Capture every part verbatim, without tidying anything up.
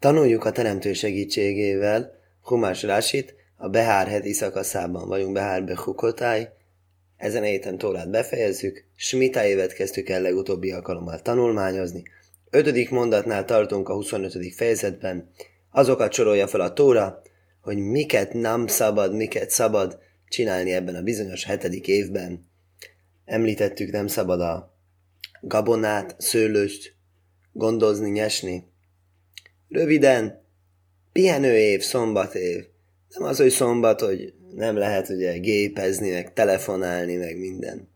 Tanuljuk a teremtő segítségével Humás Rásit, a Behár heti szakaszában vagyunk, Behár Bechukotáj. Ezen a héten Tórát befejezzük, Shemitá évet kezdtük el legutóbbi alkalommal tanulmányozni. Ötödik mondatnál tartunk a huszonötödik fejezetben. Azokat sorolja fel a Tóra, hogy miket nem szabad, miket szabad csinálni ebben a bizonyos hetedik évben. Említettük, nem szabad a gabonát, szőlőst gondozni, nyesni. Röviden, pihenő év, szombat év. Nem az, hogy szombat, hogy nem lehet ugye gépezni, meg telefonálni, meg minden.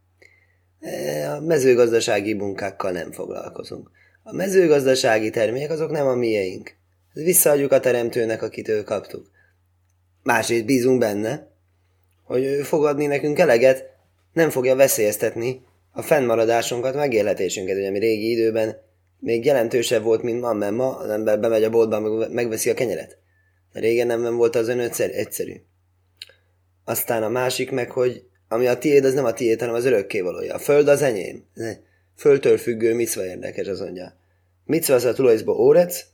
A mezőgazdasági munkákkal nem foglalkozunk. A mezőgazdasági termékek azok nem a miénk. Visszaadjuk a teremtőnek, akitől kaptuk. Másrészt bízunk benne, hogy ő fog adni nekünk eleget, nem fogja veszélyeztetni a fennmaradásunkat, megélhetésünket, ugye, ami régi időben még jelentősebb volt, mint ma, mert ma az ember bemegy a boltba, megveszi a kenyeret. Régen nem volt az ön egyszerű. Aztán a másik meg, hogy ami a tiéd, az nem a tiéd, hanem az örökkévalója. A föld az enyém. Földtől függő micva érdekes, az mondja. Micva az a tulajszba órec,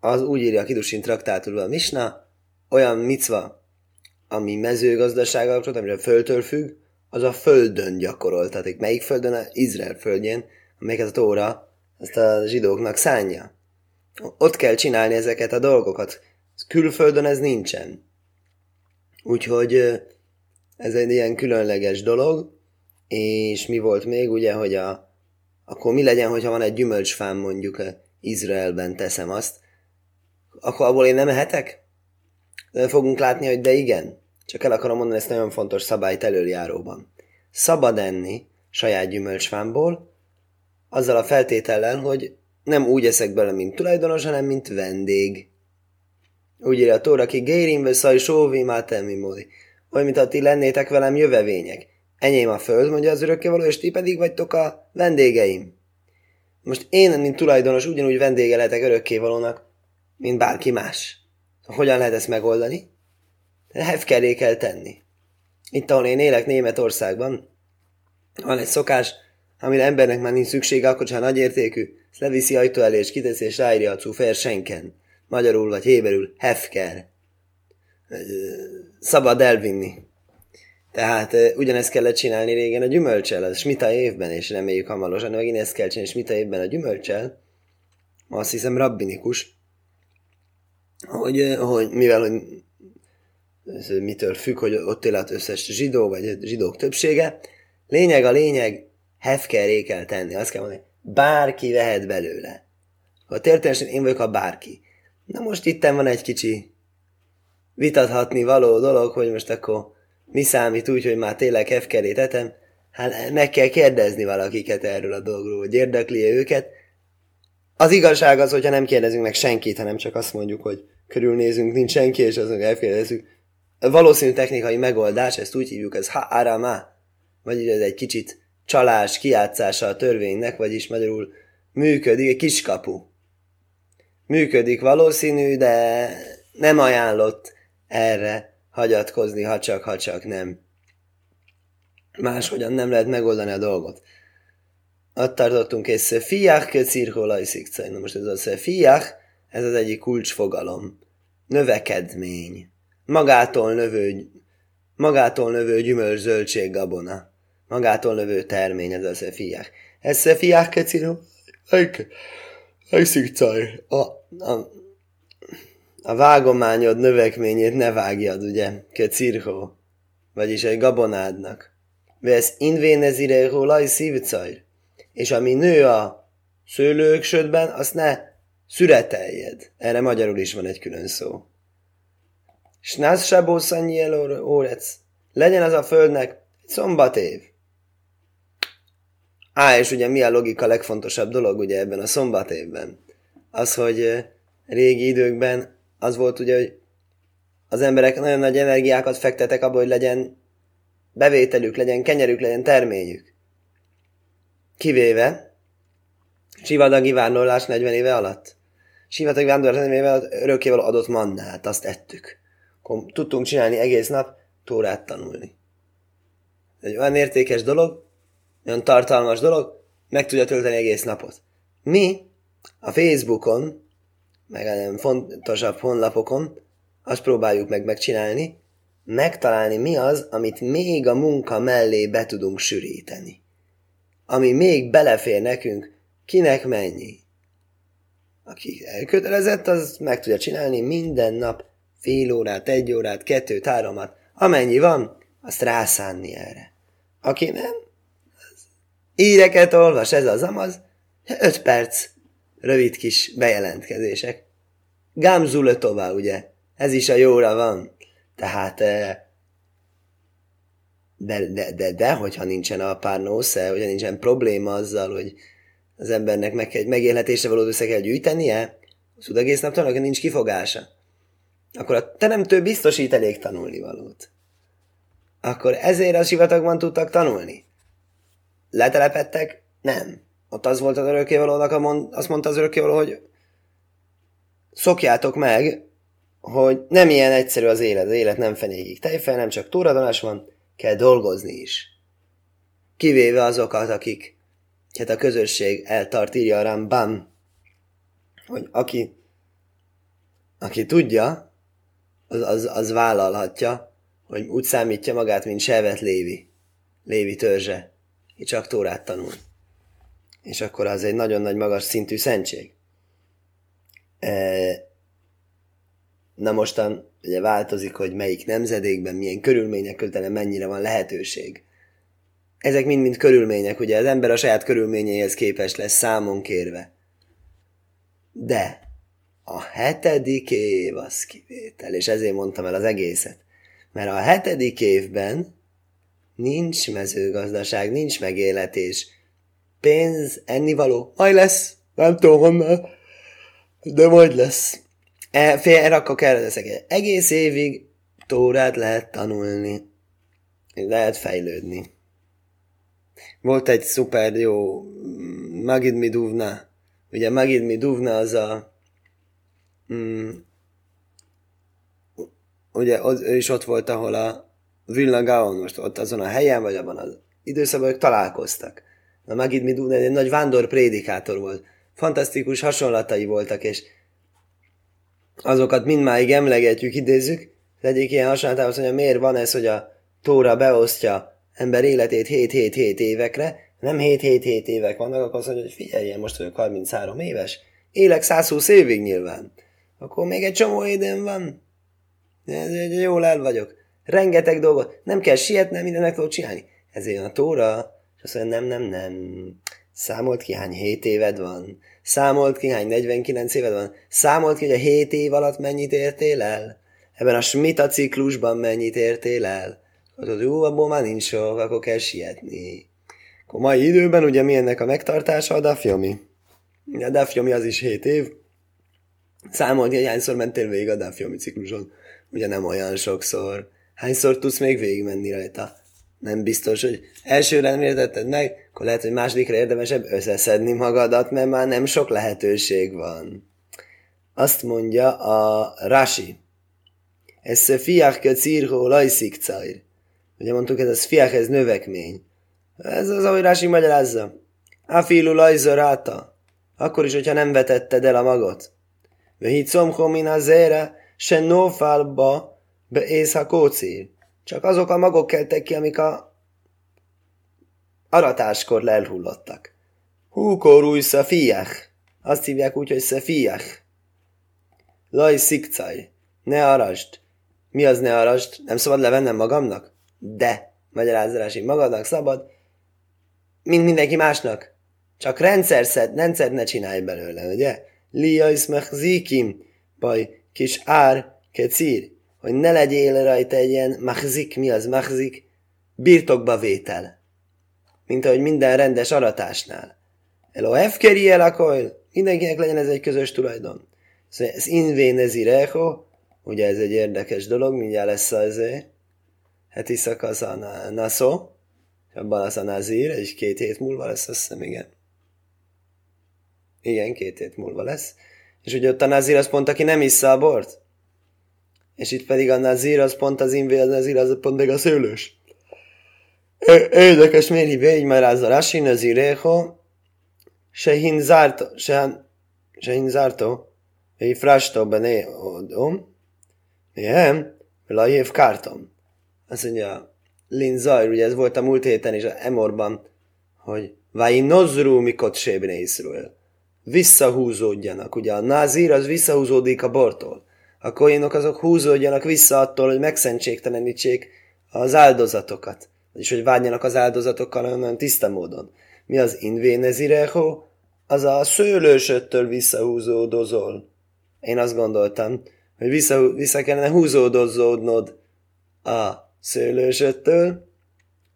az úgy írja a Kidusin traktátulva a misna, olyan micva, ami mezőgazdasággal kapcsolat, amire a földtől függ, az a földön gyakoroltatik. Melyik földön? Az Izrael földjén, amelyiket a Tóra azt a zsidóknak szánja. Ott kell csinálni ezeket a dolgokat. Külföldön ez nincsen. Úgyhogy ez egy ilyen különleges dolog, és mi volt még, ugye, hogy a, akkor mi legyen, hogyha van egy gyümölcsfám, mondjuk Izraelben, teszem azt, akkor abból én nem ehetek? De fogunk látni, hogy de igen. Csak el akarom mondani ezt nagyon fontos szabályt előjáróban. Szabad enni saját gyümölcsfámból, azzal a feltétellel, hogy nem úgy eszek bele, mint tulajdonos, hanem mint vendég. Úgy írja a Tóra, ki gérim veszaj sóvi mátelmi módi. Olyan, mintha ti lennétek velem jövevények. Enyém a föld, mondja az örökkévaló, és ti pedig vagytok a vendégeim. Most én, mint tulajdonos, ugyanúgy vendége lehetek örökkévalónak, mint bárki más. Hogyan lehet ezt megoldani? Hefkeré kell tenni. Itt, ahol én élek, Németországban, van egy szokás, amire embernek már nincs szüksége, akkor csak nagyértékű, ezt leviszi ajtó elé, és kiteszi, és ráírja a cufér senken. Magyarul vagy héberül, hefker. Szabad elvinni. Tehát ugyanezt kellett csinálni régen a gyümölcsel, az Shemitá évben, és reméljük hamarosan, megint ezt kell csinálni Shemitá évben a gyümölcsel. Azt hiszem rabbinikus, hogy, hogy mivel, hogy mitől függ, hogy ott él az összes zsidó, vagy zsidók többsége, lényeg a lényeg, hefkeré kell tenni. Azt kell mondani, bárki vehet belőle. Ha történetesen én vagyok a bárki. Na most itten van egy kicsi vitathatni való dolog, hogy most akkor mi számít úgy, hogy már tényleg hefkerét etem. Hát meg kell kérdezni valakiket erről a dologról, hogy érdekli-e őket. Az igazság az, hogyha nem kérdezünk meg senkit, hanem csak azt mondjuk, hogy körülnézünk, nincs senki, és azon elkérdezzük. Valószínű technikai megoldás, ezt úgy hívjuk, ez ha-áramá, vagyis ez egy kicsit csalás, kijátszása a törvénynek, vagyis magyarul működik, egy kiskapu. Működik valószínű, de nem ajánlott erre hagyatkozni, ha csak, ha csak nem. Máshogyan nem lehet megoldani a dolgot. Ott tartottunk, és szefiach köcirholajszikcaj. Na most ez a szefiach, ez az egyik kulcsfogalom. Növekedmény. Magától növő, magától növő gyümölcs, zöldség, gabona. Magától növő termény, ez a szefiach. Ez szefiach köcirholajszikcaj. A, a, a vágományod növekményét ne vágjad, ugye? Köcirho. Vagyis egy gabonádnak. Vesz invénezirholajszikcaj. És ami nő a szőlőöksödben, azt ne szüreteljed. Erre magyarul is van egy külön szó. Snász sabószanyi elórec. Legyen az a földnek szombat év. Á, és ugye mi a logika legfontosabb dolog ugye ebben a szombat évben? Az, hogy régi időkben az volt ugye, hogy az emberek nagyon nagy energiákat fektetek abba, hogy legyen bevételük, legyen kenyerük, legyen terményük. Kivéve sivadagi vándorlás negyven éve alatt. Sivadagi vándorlás negyven éve alatt örökkévaló adott mannát, azt ettük. Akkor tudtunk csinálni egész nap, Tórát tanulni. Egy olyan értékes dolog, olyan tartalmas dolog, meg tudja tölteni egész napot. Mi a Facebookon meg fontosabb honlapokon, azt próbáljuk meg megcsinálni, megtalálni mi az, amit még a munka mellé be tudunk sűríteni. Ami még belefér nekünk, kinek mennyi. Aki elkötelezett, az meg tudja csinálni minden nap fél órát, egy órát, kettőt, háromat, amennyi van, azt rászánni erre. Aki nem, az íreket olvas, ez az amaz, öt perc, rövid kis bejelentkezések. Gámzule tovább, ugye? Ez is a jóra van. Tehát, de, de, de, de hogyha nincsen a párnósze, hogyha nincsen probléma azzal, hogy az embernek meg egy megélhetésre valót össze kell gyűjtenie, az egész nap tanulni, nincs kifogása. Akkor a teremtő biztosít elég tanulni valót. Akkor ezért a sivatagban tudtak tanulni. Letelepedtek? Nem. Ott az volt az örökkévalónak, a mond, azt mondta az örökkévaló, hogy szokjátok meg, hogy nem ilyen egyszerű az élet, az élet nem fenékig tejfel, nem csak túradonás van, kell dolgozni is. Kivéve azokat, akik, hát a közösség eltart, írja a Rambam, hogy aki, aki tudja, az, az, az vállalhatja, hogy úgy számítja magát, mint Sevet Lévi, Lévi törzse, ki csak Tórát tanul. És akkor az egy nagyon nagy magas szintű szentség. E- Na mostan ugye változik, hogy melyik nemzedékben, milyen körülmények között, mennyire van lehetőség. Ezek mind-mind körülmények, ugye az ember a saját körülményeihez képes lesz számon kérve. De a hetedik év az kivétel, és ezért mondtam el az egészet. Mert a hetedik évben nincs mezőgazdaság, nincs megéletés, pénz, ennivaló, majd lesz, nem tudom honnan, de majd lesz. E, fél, rakok erre leszek. Egész évig Tórát lehet tanulni. Lehet fejlődni. Volt egy szuper jó Magid MiDuvna. Ugye Magid MiDuvna az a... Mm, ugye az, ő is ott volt, ahol a Vilna Gaon, most ott azon a helyen, vagy abban az időszakban, ők találkoztak. A Magid MiDuvna egy nagy vándorprédikátor volt. Fantasztikus hasonlatai voltak, és azokat mindmáig emlegetjük, idézzük, de egyik ilyen hasonlatához, hogy miért van ez, hogy a Tóra beosztja ember életét hét-hét-hét évekre, nem hét-hét-hét évek vannak, akkor azt mondja, hogy figyeljen, most vagyok harminchárom éves, élek százhúsz évig nyilván, akkor még egy csomó időm van, jól el vagyok, rengeteg dolgot, nem kell sietnem, mindennek tudok csinálni. Ezért a Tóra, és azt mondja, nem, nem, nem, számolt ki, hány hét éved van, számolt ki, hány negyvenkilenc éved van, számolt ki, hogy a hét év alatt mennyit értél el, ebben a Shemitá ciklusban mennyit értél el, akkor jó, abból már nincs sok, akkor kell sietni. Akkor mai időben ugye mi ennek a megtartása? A dafjomi. A dafjomi az is hét év. Számolt ki, hogy hányszor mentél végig a dafjomi cikluson. Ugye nem olyan sokszor. Hányszor tudsz még végigmenni rajta? Nem biztos, hogy elsőre nem értetted meg, akkor lehet, hogy másodikra érdemesebb összeszedni magadat, mert már nem sok lehetőség van. Azt mondja a Rashi. Ez fiach kecirho lajszik cair. Ugye mondtuk, ez a fiach, ez növekmény. Ez az, ahogy Rashi magyarázza. Afilu lajzoráta. Akkor is, hogyha nem vetetted el a magot. Vehicomho min azera se nofalba beész ha kócír. Csak azok a magok keltek ki, amik a aratáskor lelhullottak. Húkorúj szafiach. Azt hívják úgy, hogy szafiach. Laj szikcaj. Ne arasd. Mi az ne arasd? Nem szabad levennem magamnak? De. Magyarázzási magadnak szabad. Mint mindenki másnak. Csak rendszerszed, rendszert ne csinálj belőle, ugye? Lijajsz mechzikim. Baj, kis ár, kecír. Hogy ne legyél rajta egy ilyen machzik, mi az machzik, birtokba vétel. Mint ahogy minden rendes aratásnál. Elo efkeri el akoil, mindenkinek legyen ez egy közös tulajdon. Szóval ez invénezi reho, ugye ez egy érdekes dolog, mindjárt lesz az heti szakasz a naszó, abban az a nazír, és két hét múlva lesz, azt hiszem, igen. Igen, két hét múlva lesz. És ugye ott a nazír az pont, aki nem issza a bort. És itt pedig a nazír, az pont az invé, az nazír, az pont meg a szőlős. Érdekes méri be, így már az a Rashi nazíreho, se hinzárto, se hinzárto, Véfrastó bené odom, mihem, velajév kártom. Azt mondja, Linzaj, ugye ez volt a múlt héten is, Emorban, hogy vájin nozrú mikot sébne iszról. Visszahúzódjanak, ugye a názír az visszahúzódik a bortól. A koinok azok húzódjanak vissza attól, hogy megszentségtelenítsék az áldozatokat. És hogy vágjanak az áldozatokkal olyan tiszta módon. Mi az invénezireho? Az a szőlősöttől visszahúzódozol. Én azt gondoltam, hogy vissza, vissza kellene húzódozódnod a szőlősöttől.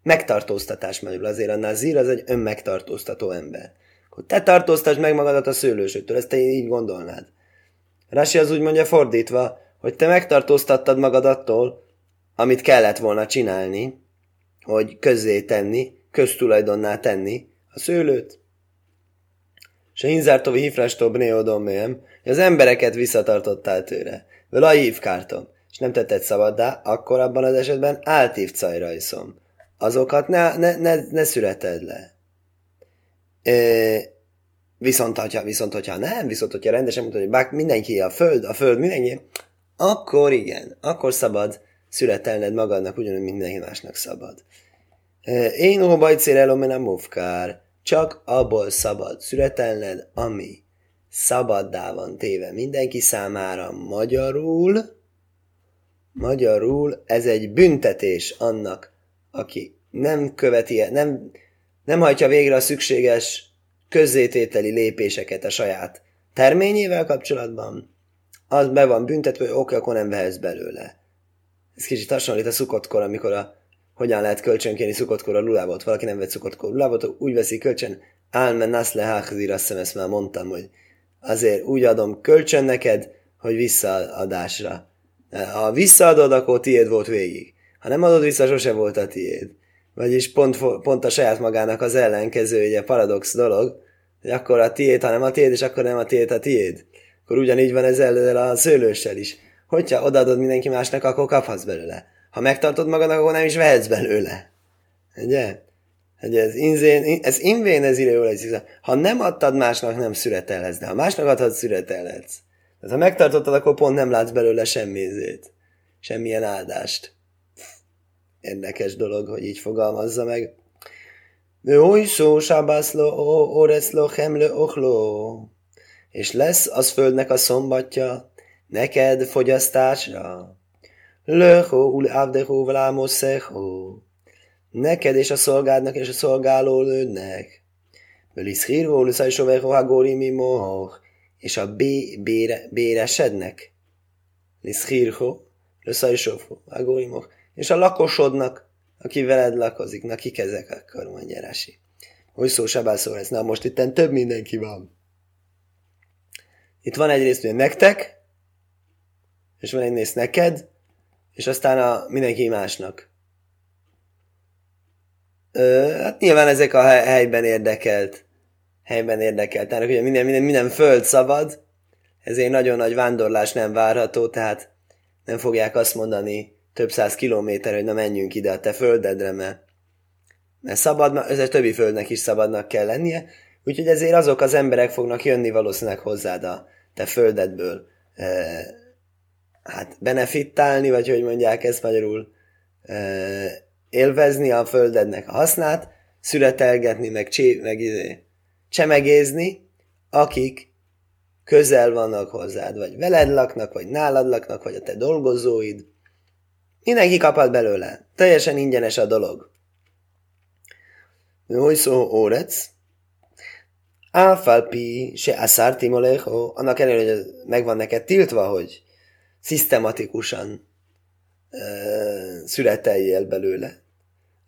Megtartóztatás magyarul. Azért a nazir az egy önmegtartóztató ember. Akkor te tartóztasd meg magadat a szőlősöttől, ezt te így gondolnád. Rashi az úgy mondja fordítva, hogy te megtartóztattad magad attól, amit kellett volna csinálni, hogy közzé tenni, köztulajdonná tenni a szőlőt. Se hinzártovi hifrastó bnéodomméhem, hogy az embereket visszatartottál tőle, vele a hívkártom, és nem tetted szabaddá, akkor abban az esetben áltív cajrajszom. Azokat ne, ne, ne, ne születed le. E- Viszont hogyha, viszont, hogyha nem, viszont, hogyha rendesen mutatja, hogy bár mindenki a föld, a föld mindenki, akkor igen, akkor szabad születelned magadnak, ugyanúgy mindenki másnak szabad. Én óbajcél elomén a mufkár, csak abból szabad születelned, ami szabaddá van téve mindenki számára magyarul. Magyarul ez egy büntetés annak, aki nem követi, nem, nem hajtja végre a szükséges közzétételi lépéseket a saját terményével kapcsolatban, az be van büntetve, hogy oké, akkor nem vehetsz belőle. Ez kicsit hasonlít a szukottkor, amikor a, hogyan lehet kölcsönkérni szukottkor a lulábot. Valaki nem vett szukottkor lulábot, úgy veszi kölcsön, álmen nászle háhzír, azt hiszem, ezt már mondtam, hogy azért úgy adom kölcsön neked, hogy visszaadásra. Ha visszaadod, akkor tiéd volt végig. Ha nem adod vissza, sose volt a tiéd. Vagyis pont, pont a saját magának az ellenkezője, paradox dolog, hogy akkor a tiéd, ha nem a tiéd, és akkor nem a tiéd, a tiéd. Akkor ugyanígy van ez ezzel a szőlőssel is. Hogyha odaadod mindenki másnak, akkor kaphatsz belőle. Ha megtartod magadnak, akkor nem is vehetsz belőle. Ugye? Ugye ez inzén, ez invén, ez írja jól egy. Ha nem adtad másnak, nem szüretelhetsz, de ha másnak adtad, szüretelhetsz. Tehát ha megtartottad, akkor pont nem látsz belőle semmizét. Semmilyen áldást. Érdekes dolog, hogy így fogalmazza meg. Új szó, sábászló, oreszló, hemlő, okló. És lesz az földnek a szombatja, neked fogyasztásra. Löhó, ul ávdehó, vlámos szehó. Neked és a szolgádnak és a szolgáló lődnek. Böliszhíró, lüszájsovehó, hagorimi mohok. És a bé, bére, béresednek. Liszhíró, lüszájsovehó, hagorimi mohok. És a lakosodnak, aki veled lakozik, na kik ezek akkor, mondja Rashi. Hogy szó, sabászó lesz. Na most itten több mindenki van. Itt van egyrészt, hogy nektek, és van egyrészt neked, és aztán a mindenki másnak. Ö, hát nyilván ezek a helyben érdekelt, helyben érdekelt. Tehát ugye minden, minden, minden föld szabad, ezért nagyon nagy vándorlás nem várható, tehát nem fogják azt mondani, több száz kilométer, hogy na menjünk ide a te földedre, mert, mert szabad, összes többi földnek is szabadnak kell lennie, úgyhogy ezért azok az emberek fognak jönni valószínűleg hozzád a te földedből e, hát benefittálni, vagy hogy mondják ezt magyarul, e, élvezni a földednek a hasznát, születelgetni, meg, csí, meg izé, csemegézni, akik közel vannak hozzád, vagy veled laknak, vagy nálad laknak, vagy a te dolgozóid. Mindenki kaphat belőle. Teljesen ingyenes a dolog. Hogy szó, órec? Áfalpi se aszártim olého. Annak ellenére, hogy megvan neked tiltva, hogy szisztematikusan euh, születeljél belőle.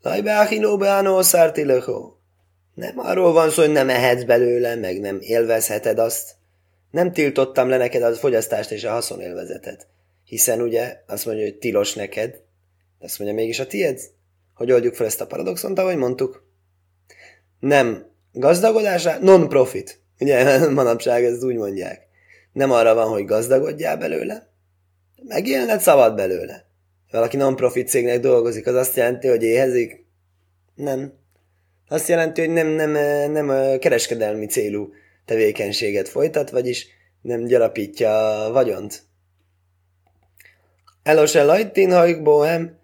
Lajbe áhinó beánó szártileho. Nem arról van szó, hogy nem ehetsz belőle, meg nem élvezheted azt. Nem tiltottam le neked a fogyasztást és a haszonélvezetet. Hiszen ugye azt mondja, hogy tilos neked, azt mondja mégis a tiéd, hogy oldjuk fel ezt a paradoxont, ahogy mondtuk. Nem gazdagodásra, non-profit. Ugye manapság ezt úgy mondják. Nem arra van, hogy gazdagodjál belőle, megélned szabad belőle. Valaki non-profit cégnek dolgozik, az azt jelenti, hogy éhezik? Nem. Azt jelenti, hogy nem, nem, nem kereskedelmi célú tevékenységet folytat, vagyis nem gyarapítja a vagyont. Elos elajtin haik bohem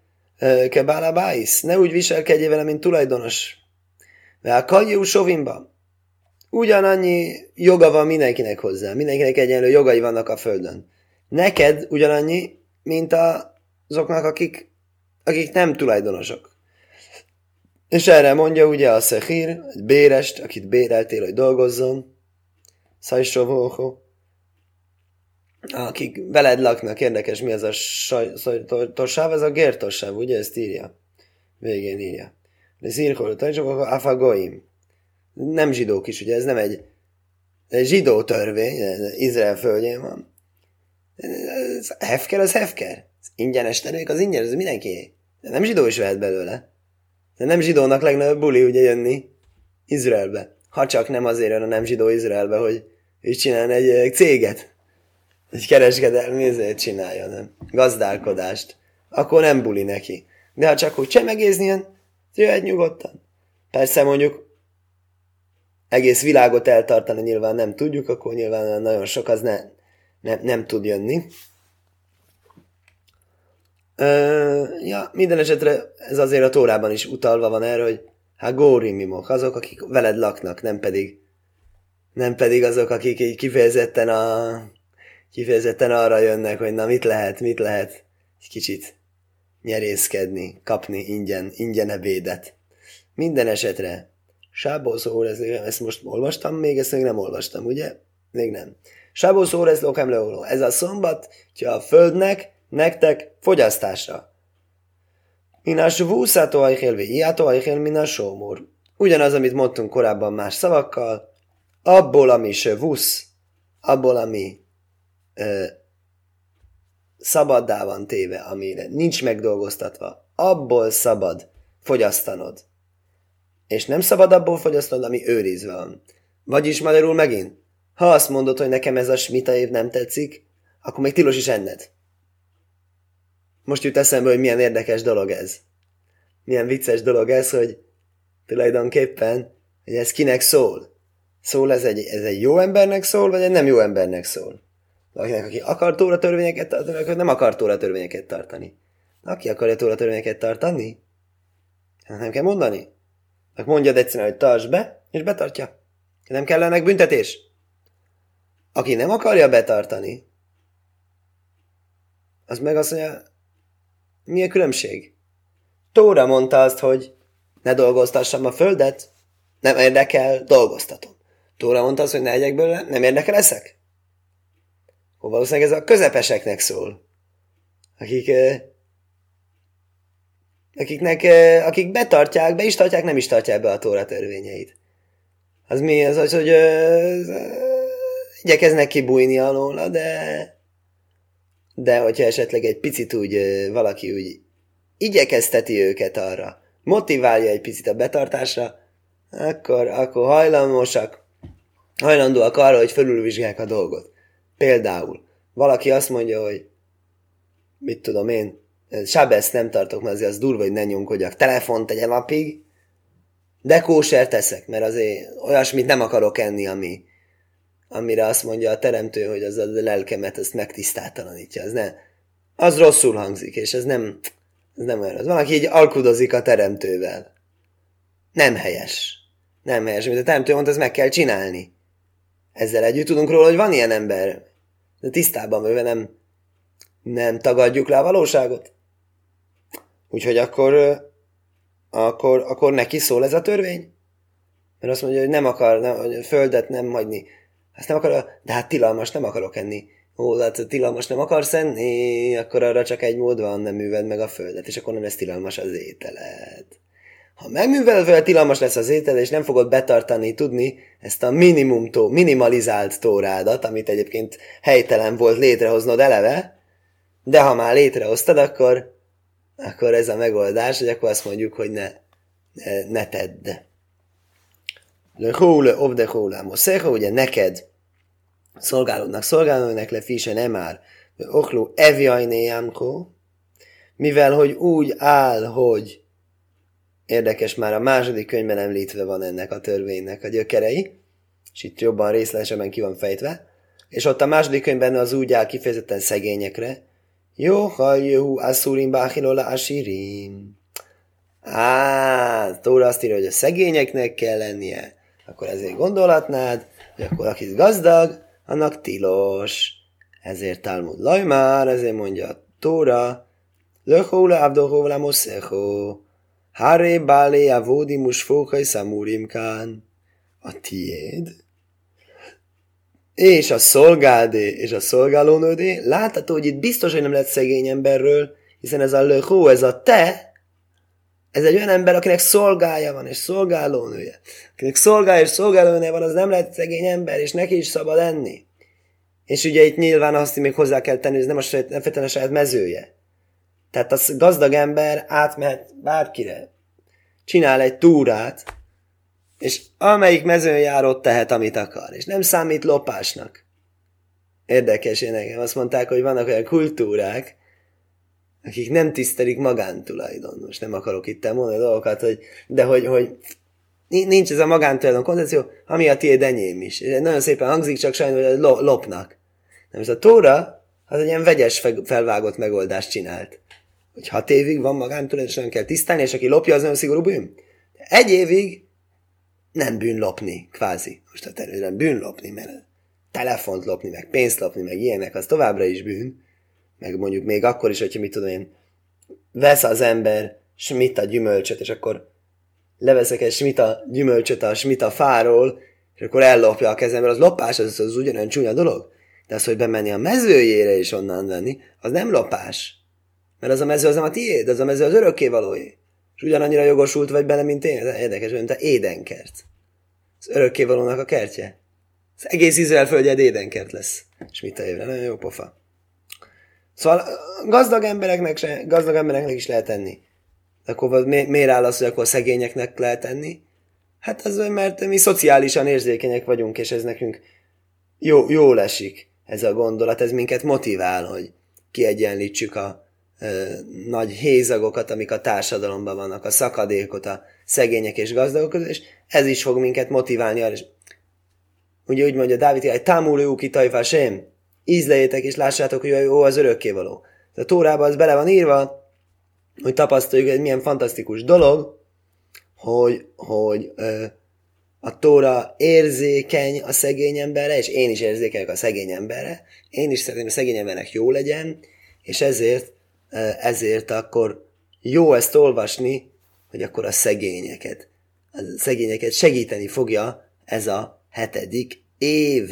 kebála báisz. Ne úgy viselkedjél vele, mint tulajdonos. De a kagyú sovinba. Ugyanannyi joga van mindenkinek hozzá. Mindenkinek egyenlő jogai vannak a földön. Neked ugyanannyi, mint azoknak, akik, akik nem tulajdonosok. És erre mondja ugye a szechír, egy bérest, akit béreltél, hogy dolgozzon, szajsovóho, akik veled laknak, érdekes mi az a saj, szaj, torsáv, ez a gértorsáv, ugye ezt írja, végén írja. De szírkoló tajsovóho, afagoim. Nem zsidók is, ugye ez nem egy, egy zsidó törvény, ez Izrael földjén van. Ez hefker az hefker. Az ingyenes termék az ingyenes, ez mindenki. De nem zsidó is vehet belőle. De nem zsidónak legnagyobb buli ugye jönni Izraelbe. Ha csak nem azért jön a nem zsidó Izraelbe, hogy ő csináljon egy céget. Egy kereskedelmi ezért csináljon, nem? Gazdálkodást. Akkor nem buli neki. De ha csak úgy csemegézni jön, jöhet nyugodtan. Persze mondjuk egész világot eltartani nyilván nem tudjuk, akkor nyilván nagyon sok az ne, ne, nem tud jönni. Ö, ja, minden esetre ez azért a Tórában is utalva van erre, hogy hát górimimok, azok, akik veled laknak, nem pedig, nem pedig azok, akik így kifejezetten, a, kifejezetten arra jönnek, hogy na mit lehet, mit lehet egy kicsit nyerészkedni, kapni ingyen, ingyen ebédet. Minden esetre sábószó ezt most olvastam, még ezt még nem olvastam, ugye? Még nem. Sábószó reszlókem leóló. Ez a szombat, hogyha a földnek nektek fogyasztásra. Minás vúszátó ajkélvé, iátó ajkél, minás sómúr. Ugyanaz, amit mondtunk korábban más szavakkal, abból, ami se vusz, abból, ami ö, szabaddá van téve, amire nincs megdolgoztatva, abból szabad fogyasztanod. És nem szabad abból fogyasztanod, ami őrizve van. Vagyis magyarul megint, ha azt mondod, hogy nekem ez a smita év nem tetszik, akkor még tilos is enned. Most jut eszembe, hogy milyen érdekes dolog ez. Milyen vicces dolog ez, hogy tulajdonképpen, hogy ez kinek szól. Szól ez egy, ez egy jó embernek szól, vagy egy nem jó embernek szól. Akinek, aki akar Tóra törvényeket tartani, akkor nem akar Tóra törvényeket tartani. Aki akarja Tóra törvényeket tartani, nem kell mondani. Akkor mondjad egyszerűen, hogy tartsd be, és betartja. Nem kell ennek büntetés. Aki nem akarja betartani, az meg azt mondja, mi a különbség? Tóra mondta azt, hogy ne dolgoztassam a földet, nem érdekel, dolgoztatom. Tóra mondta azt, hogy ne egyek belőle, nem érdekel, eszek. Ó, valószínűleg ez a közepeseknek szól. Akik, akiknek, akik betartják, be is tartják, nem is tartják be a Tóra törvényeit. Az mi? Az, az hogy az, igyekeznek kibújni alóla, de... De hogyha esetleg egy picit úgy valaki úgy igyekezteti őket arra, motiválja egy picit a betartásra, akkor, akkor hajlamosak, hajlandóak arra, hogy felülvizsgálják a dolgot. Például valaki azt mondja, hogy mit tudom én, sábeszt nem tartok, mert azért az durva, hogy ne nyomkodjak telefont egy napig, de kóser teszek, mert azért olyasmit nem akarok enni, ami... amire azt mondja a teremtő, hogy az a lelkemet ezt megtisztátalanítja. Az, ne, az rosszul hangzik, és ez nem, ez nem olyan rossz. Van, aki így alkudozik a teremtővel. Nem helyes. Nem helyes, amit a teremtő mondta, ezt meg kell csinálni. Ezzel együtt tudunk róla, hogy van ilyen ember. De tisztában vőve nem, nem tagadjuk le a valóságot. Úgyhogy akkor, akkor, akkor neki szól ez a törvény. Mert azt mondja, hogy nem akar nem, hogy földet nem hagyni. Azt nem akar, de hát tilalmas, nem akarok enni. Ó, hát tilalmas nem akarsz enni, akkor arra csak egy mód van, nem műveld meg a földet, és akkor nem lesz tilalmas az ételed. Ha megműveled vele, tilalmas lesz az ételed, és nem fogod betartani, tudni ezt a minimum tó, minimalizált tórádat, amit egyébként helytelen volt létrehoznod eleve, de ha már létrehoztad, akkor, akkor ez a megoldás, hogy akkor azt mondjuk, hogy ne, ne, ne tedd. Lehóle, obdehóle, moszéha, ugye neked szolgálódnak, szolgálódnak le fise nem már. Okló, evjajnéjámko, mivel, hogy úgy áll, hogy érdekes már a második könyvben említve van ennek a törvénynek a gyökerei, és itt jobban részletesen ki van fejtve, És ott a második könyvben az úgy áll kifejezetten szegényekre. Jó, ha jöhú, asszurim, báhilola, asirim. Á, Tóra azt írja, hogy a szegényeknek kell lennie. Akkor ezért gondolhatnád, hogy akkor aki gazdag, annak tilos. Ezért Talmud lajmár, ezért mondja a Tóra, lökhó le abdohó le moszehó, háré bálé avódimus fókai számurimkán. A tiéd, és a szolgádé, és a szolgálónődé. Látható, hogy itt biztos, hogy nem lett szegény emberről, hiszen ez a lökhó, ez a te, ez egy olyan ember, akinek szolgája van, és szolgálónője. Akinek szolgája és szolgálónője van, az nem lehet szegény ember, és neki is szabad enni. És ugye itt nyilván azt még hozzá kell tenni, hogy ez nem, saját, nem feltétlenül a saját mezője. Tehát az gazdag ember átmehet bárkire. Csinál egy túrát, és amelyik mezőn jár, ott tehet, amit akar. És nem számít lopásnak. Érdekes, én nekem azt mondták, hogy vannak olyan kultúrák, akik nem tisztelik magántulajdon. Most nem akarok itt mondani dolgokat, hogy, de hogy, hogy nincs ez a magántulajdon koncepció, ami a tiéd enyém is. És nagyon szépen hangzik, csak sajnos, hogy lopnak. Nem, ez a Tóra az egy ilyen vegyes felvágott megoldást csinált. Hogy hat évig van magántulajdon, és nem kell tisztelni, és aki lopja, az nagyon szigorú bűn. Egy évig nem bűn lopni, kvázi. Most a területen bűn lopni, mert telefont lopni, meg pénzt lopni, meg ilyenek, az továbbra is bűn. Meg mondjuk még akkor is, hogyha mit tudom én, vesz az ember smita gyümölcsöt, és akkor leveszek egy smita gyümölcsöt a smita fáról, és akkor ellopja a kezembe, az lopás, az, az ugyanolyan csúnya dolog. De az, hogy bemenni a mezőjére és onnan venni, az nem lopás. Mert az a mező az nem a tiéd, az a mező az örökkévalóé. És ugyanannyira jogosult vagy bele, mint én. Ez érdekes, mint a édenkert. Az örökkévalónak a kertje. Az egész Izrael földjed édenkert lesz. Smita évre, nagyon jó pofa. Szóval gazdag embereknek, se, gazdag embereknek is lehet enni. De akkor mi, miért áll az, hogy akkor szegényeknek lehet enni? Hát az, mert mi szociálisan érzékenyek vagyunk, és ez nekünk jó, jól esik ez a gondolat, ez minket motivál, hogy kiegyenlítsük a ö, nagy hézagokat, amik a társadalomban vannak, a szakadékot a szegények és gazdagok között, és ez is fog minket motiválni. És ugye úgy mondja Dávid, hogy támuljuk itt ajfásém, ízlejétek és lássátok, hogy jó az örökkévaló. A Tórában az bele van írva, hogy tapasztaljuk, hogy milyen fantasztikus dolog, hogy, hogy ö, a Tóra érzékeny a szegény emberre, és én is érzékenyek a szegény emberre. Én is szeretném, hogy a szegény embernek jó legyen, és ezért, ö, ezért akkor jó ezt olvasni, hogy akkor a szegényeket, a szegényeket segíteni fogja ez a hetedik év.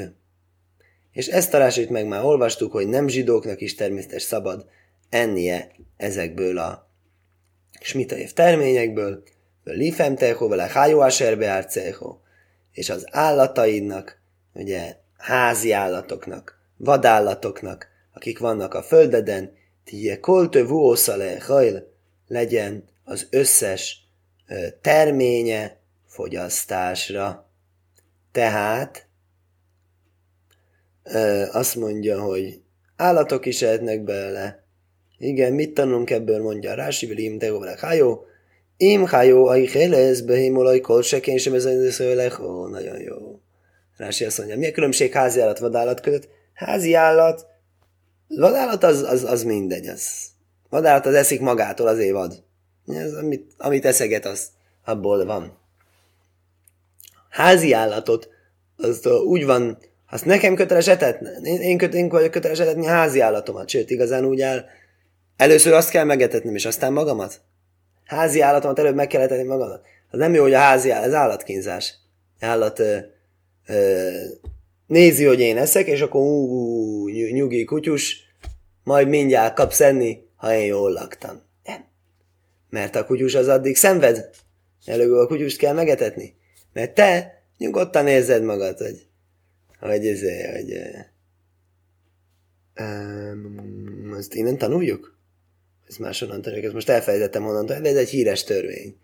És ezt a Rasit meg már olvastuk, hogy nem zsidóknak is természetesen szabad ennie ezekből a smita év terményekből, lifem teho, vele hájó aserbeár ceho, és az állataidnak, ugye házi állatoknak, vadállatoknak, akik vannak a földeden, tie koltő vuószale hajl, legyen az összes terménye fogyasztásra. Tehát azt mondja, hogy állatok is ehetnek bele. Igen, mit tanulunk ebből, mondja a Rashi, vilim tehovelek hájó, im hájó, aichelez, behimolaj, kolsekén, sem ez a ó, nagyon jó. Rashi azt mondja, mi a különbség háziállat, vadállat között? Háziállat, vadállat az, az, az mindegy, az. Vadállat az eszik magától, az évad. Ez, amit, amit eszeget, az abból van. Háziállatot, az úgy van, azt nekem köteles etetni. Én, én, köt, én vagyok köteles etetni házi állatomat. Sőt, igazán úgy áll, először azt kell megetetnem, és aztán magamat. Házi állatomat előbb meg kell etetni magamat. Az nem jó, hogy a házi állat, az állatkínzás. Állat ö, ö, nézi, hogy én eszek, és akkor ú, nyugi kutyus, majd mindjárt kapsz enni, ha én jól laktam. Nem. Mert a kutyus az addig szenved. Előbb a kutyust kell megetetni. Mert te nyugodtan érzed magad, hogy Hogy ez, hogy... Um, ezt innen tanuljuk? Ezt máshonnan tanuljuk, ezt most elfelejtettem honnan tanuljuk, de ez egy híres törvény.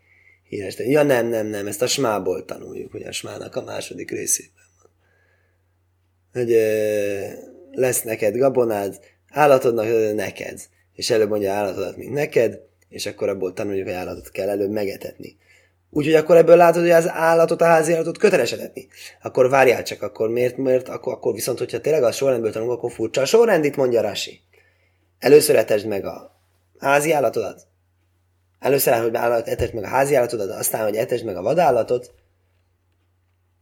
Híres törvény. Ja nem, nem, nem, ezt a smából tanuljuk, ugye a smának a második részében van. Hogy uh, lesz neked gabonád, állatodnak neked, és előbb mondja állatodat, mint neked, és akkor abból tanuljuk, hogy állatot kell előbb megetetni. Úgyhogy akkor ebből látod, hogy az állatot, a házi állatot köteles etetni. Akkor várjál csak, akkor miért, miért, akkor, akkor viszont, hogyha tényleg a sorrendből tanulunk, akkor furcsa. A sorrendit mondja Rashi. Először etesd meg a házi állatodat. Először, hogy etesd meg a házi állatodat, aztán, hogy etesd meg a vadállatot.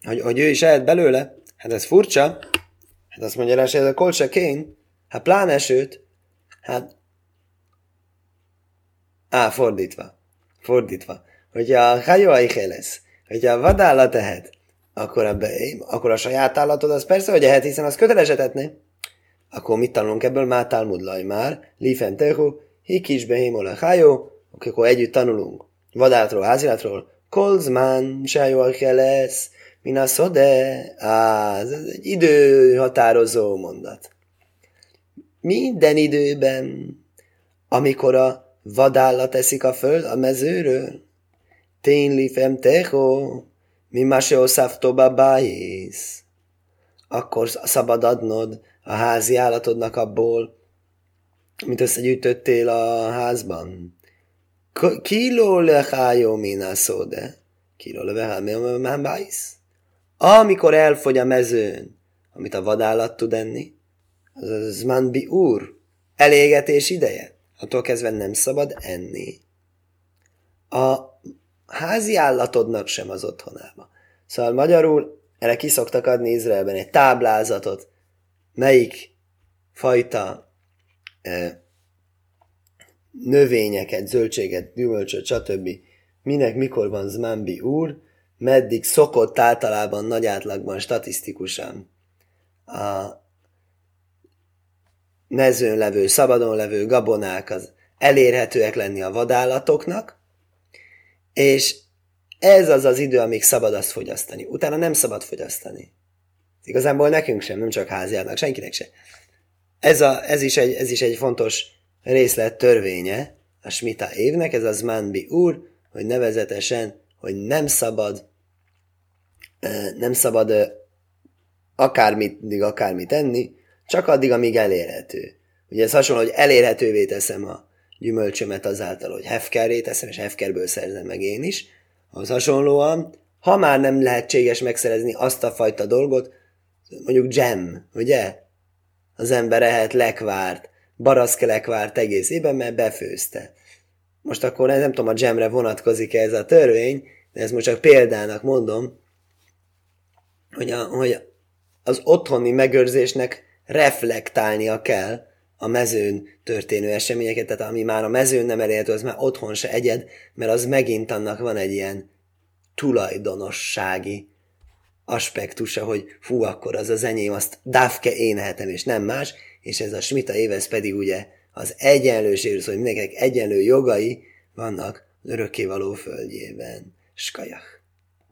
Hogy, hogy ő is ehet belőle. Hát ez furcsa. Hát azt mondja Rashi, ez a kolcsa kén. Hát pláne sőt. Hát... Á, fordítva. Fordítva. Hogyha a hajóaikhez lesz, hogyha a vadállat ehet, akkor a, beim, akkor a saját állatod az persze, hogy ehet, hiszen az köteles etetni. Akkor mit tanulunk ebből? Már Talmudlaj már, Lifen Tehu, Hikis Behimol a hajó, akkor együtt tanulunk. Vadállatról, házillatról, Kolzman, sajóaikhez lesz, Minaszode, áz, ez egy időhatározó mondat. Minden időben, amikor a vadállat eszik a föld a mezőről, Tén lifem teho, mi máse oszavtóba bájész. Akkor szabad adnod a házi állatodnak abból, amit összegyűjtöttél a házban. Kiló lehájó minaszóde, kiló lehájó minaszóde. Amikor elfogy a mezőn, amit a vadállat tud enni, az a zman biúr, elégetés ideje. Attól kezdve nem szabad enni. A házi állatodnak sem az otthonába. Szóval magyarul erre ki szoktak adni Izraelben egy táblázatot, melyik fajta e, növényeket, zöldséget, gyümölcsöt, stb. Minek mikor van zmánbi úr, meddig szokott általában nagy átlagban statisztikusan a mezőn levő, szabadon levő gabonák az elérhetőek lenni a vadállatoknak, és ez az az idő, amíg szabad azt fogyasztani. Utána nem szabad fogyasztani. Igazából nekünk sem, nem csak háziállnak, senkinek sem. Ez, a, ez, is egy, ez is egy fontos részlet törvénye a Shemitá évnek, ez az Zman Biur, hogy nevezetesen, hogy nem szabad nem szabad akármit, akármit enni, csak addig, amíg elérhető. Ugye ez hasonló, hogy elérhetővé teszem a gyümölcsömet azáltal, hogy hefkerré teszem, és hefkerből szerzem meg én is. Ahhoz hasonlóan, ha már nem lehetséges megszerezni azt a fajta dolgot, mondjuk dzsem, ugye? Az ember ehet lekvárt, baraszkelekvárt egész évben, mert befőzte. Most akkor nem tudom, a dzsemre vonatkozik ez a törvény, de ezt most csak példának mondom, hogy, a, hogy az otthoni megőrzésnek reflektálnia kell a mezőn történő eseményeket, tehát ami már a mezőn nem elérhető, az már otthon se egyed, mert az megint annak van egy ilyen tulajdonossági aspektusa, hogy fú, akkor az az enyém, azt dávke én ehetem, és nem más, és ez a Shemitá év pedig ugye az egyenlőségről, hogy mindenkinek egyenlő jogai vannak az örökkévaló földjében. Skajach.